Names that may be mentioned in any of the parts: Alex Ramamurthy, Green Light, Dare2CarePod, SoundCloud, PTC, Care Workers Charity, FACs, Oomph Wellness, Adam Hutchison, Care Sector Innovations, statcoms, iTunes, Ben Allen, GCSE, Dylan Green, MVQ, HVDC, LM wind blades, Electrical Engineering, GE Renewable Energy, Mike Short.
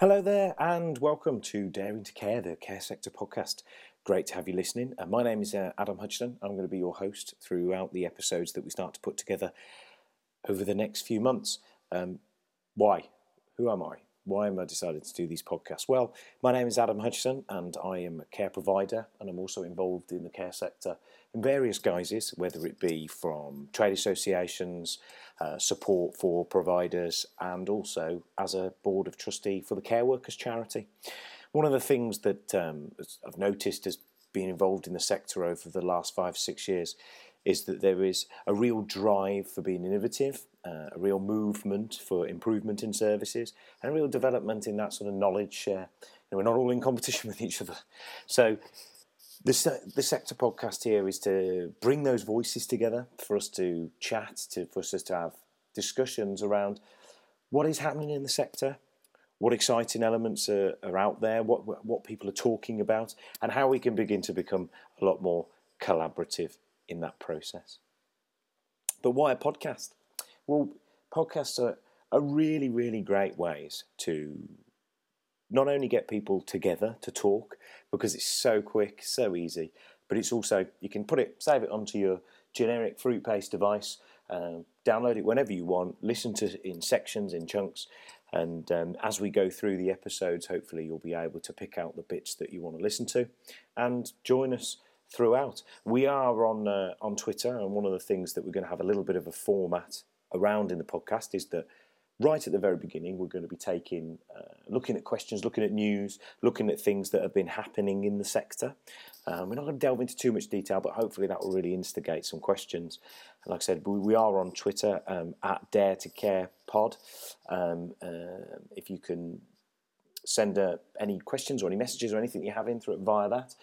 Hello there and welcome to Daring to Care, the Care Sector podcast. Great to have you listening. My name is Adam Hutchison. I'm going to be your host throughout the episodes that we start to put together over the next few months. Why? Who am I? Why am I decided to do these podcasts? Well, my name is Adam Hutchison and I am a care provider, and I'm also involved in the care sector in various guises, whether it be from trade associations, support for providers, and also as a board of trustee for the Care Workers Charity. One of the things that I've noticed as being involved in the sector over the last 5-6 years is that there is a real drive for being innovative, a real movement for improvement in services, and a real development in that sort of knowledge share. We're not all in competition with each other. So the sector podcast here is to bring those voices together for us to chat, for us to have discussions around what is happening in the sector, what exciting elements are out there, what people are talking about, and how we can begin to become a lot more collaborative in that process. But why a podcast? Well, podcasts are really, really great ways to not only get people together to talk, because it's so quick, so easy, but it's also, you can save it onto your generic fruit paste device, download it whenever you want, listen to it in sections, in chunks, and as we go through the episodes, hopefully you'll be able to pick out the bits that you want to listen to, and join us throughout. We are on Twitter, and one of the things that we're going to have a little bit of a format around in the podcast is that right at the very beginning we're going to be looking at questions, looking at news, looking at things that have been happening in the sector. We're not going to delve into too much detail, but hopefully that will really instigate some questions. And like I said, we are on Twitter at Dare2CarePod. If you can send any questions or any messages or anything you have in through it via that.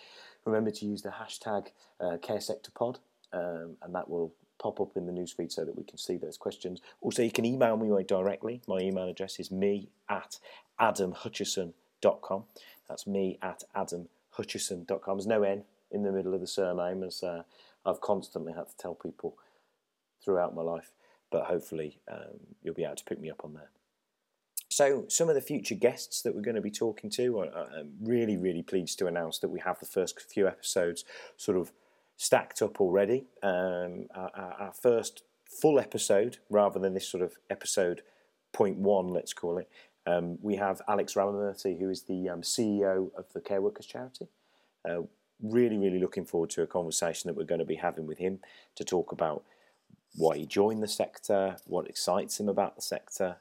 Remember to use the hashtag Care Sector Pod, and that will pop up in the newsfeed so that we can see those questions. Also, you can email me directly. My email address is me@adamhutchison.com. That's me@adamhutchison.com. There's no N in the middle of the surname, as I've constantly had to tell people throughout my life, but hopefully you'll be able to pick me up on there. So some of the future guests that we're going to be talking to, I'm really, really pleased to announce that we have the first few episodes sort of stacked up already. Our first full episode, rather than this sort of episode 0.1, let's call it, we have Alex Ramamurthy, who is the CEO of the Care Workers Charity. Really, really looking forward to a conversation that we're going to be having with him to talk about why he joined the sector, what excites him about the sector,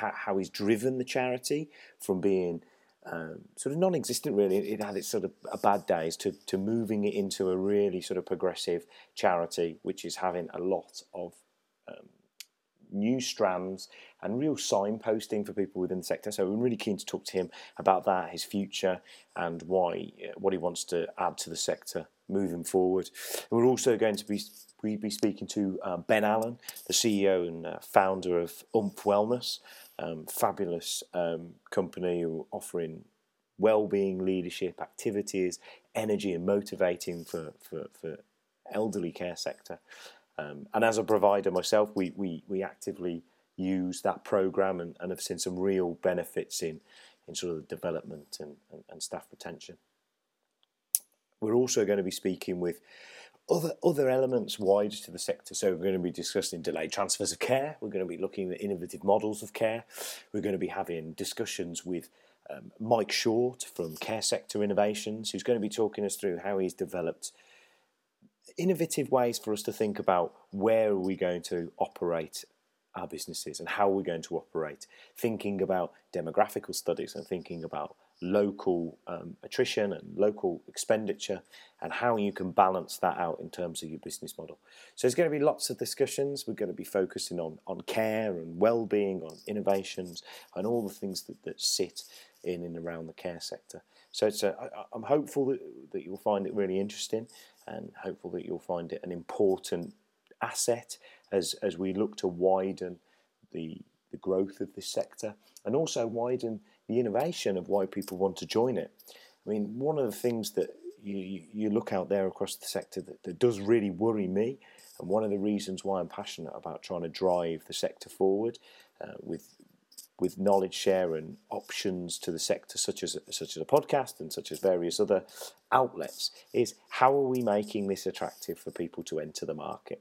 how he's driven the charity from being sort of non-existent, really. It had its sort of bad days to moving it into a really sort of progressive charity, which is having a lot of new strands and real signposting for people within the sector. So we're really keen to talk to him about that, his future, and what he wants to add to the sector moving forward. And we're also going to be speaking to Ben Allen, the CEO and founder of Oomph Wellness, fabulous company offering well-being, leadership, activities, energy and motivating for elderly care sector. And as a provider myself, we actively use that program and have seen some real benefits in sort of the development and staff retention. We're also going to be speaking with other elements wider to the sector. So we're going to be discussing delayed transfers of care. We're going to be looking at innovative models of care. We're going to be having discussions with Mike Short from Care Sector Innovations, who's going to be talking us through how he's developed innovative ways for us to think about where are we going to operate our businesses and how we're going to operate, thinking about demographical studies and thinking about local attrition and local expenditure and how you can balance that out in terms of your business model. So there's going to be lots of discussions. We're going to be focusing on care and well-being, on innovations and all the things that sit in and around the care sector. So I'm hopeful that you'll find it really interesting, and hopeful that you'll find it an important asset as we look to widen the growth of this sector, and also widen the innovation of why people want to join it. I mean, one of the things that you look out there across the sector that does really worry me, and one of the reasons why I'm passionate about trying to drive the sector forward with with knowledge share and options to the sector, such as a podcast and such as various other outlets, is how are we making this attractive for people to enter the market?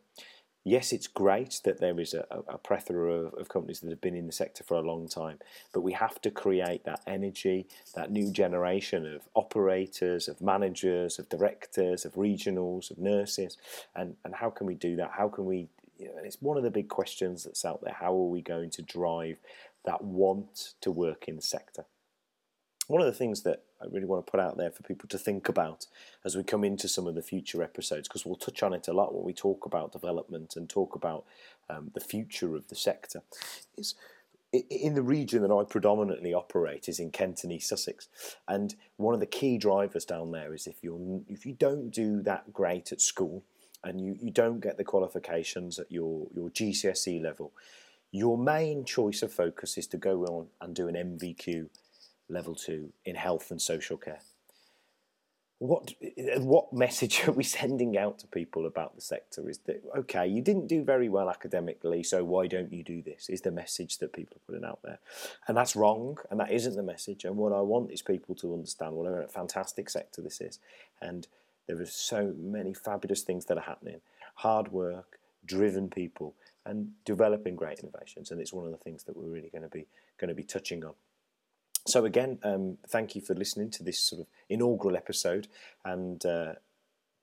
Yes, it's great that there is a plethora of companies that have been in the sector for a long time, but we have to create that energy, that new generation of operators, of managers, of directors, of regionals, of nurses, and how can we do that? How can we, and it's one of the big questions that's out there, how are we going to drive that want to work in the sector? One of the things that I really want to put out there for people to think about as we come into some of the future episodes, because we'll touch on it a lot when we talk about development and talk about the future of the sector, is in the region that I predominantly operate is in Kent and East Sussex. And one of the key drivers down there is if you don't do that great at school and you don't get the qualifications at your GCSE level, your main choice of focus is to go on and do an MVQ level 2 in health and social care. What message are we sending out to people about the sector? Is that, okay, you didn't do very well academically, so why don't you do this, is the message that people are putting out there. And that's wrong, and that isn't the message. And what I want is people to understand what a fantastic sector this is. And there are so many fabulous things that are happening. Hard work, driven people, and developing great innovations. And it's one of the things that we're really going to be touching on. So again, thank you for listening to this sort of inaugural episode, and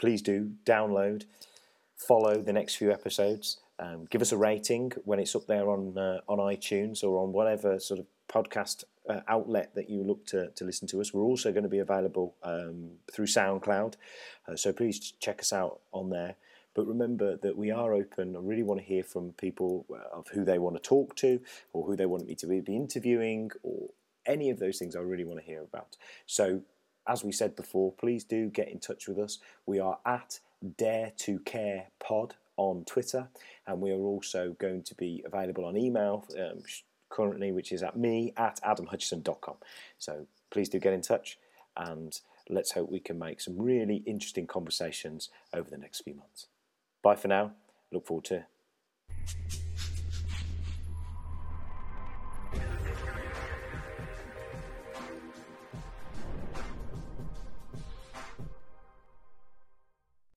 please do download, follow the next few episodes, give us a rating when it's up there on iTunes or on whatever sort of podcast outlet that you look to listen to us. We're also going to be available through SoundCloud, so please check us out on there. But remember that we are open. I really want to hear from people of who they want to talk to or who they want me to be interviewing or any of those things I really want to hear about. So, as we said before, please do get in touch with us. We are at Dare2CarePod on Twitter, and we are also going to be available on email currently, which is at me@adamhutchison.com. So, please do get in touch, and let's hope we can make some really interesting conversations over the next few months. Bye for now. Look forward to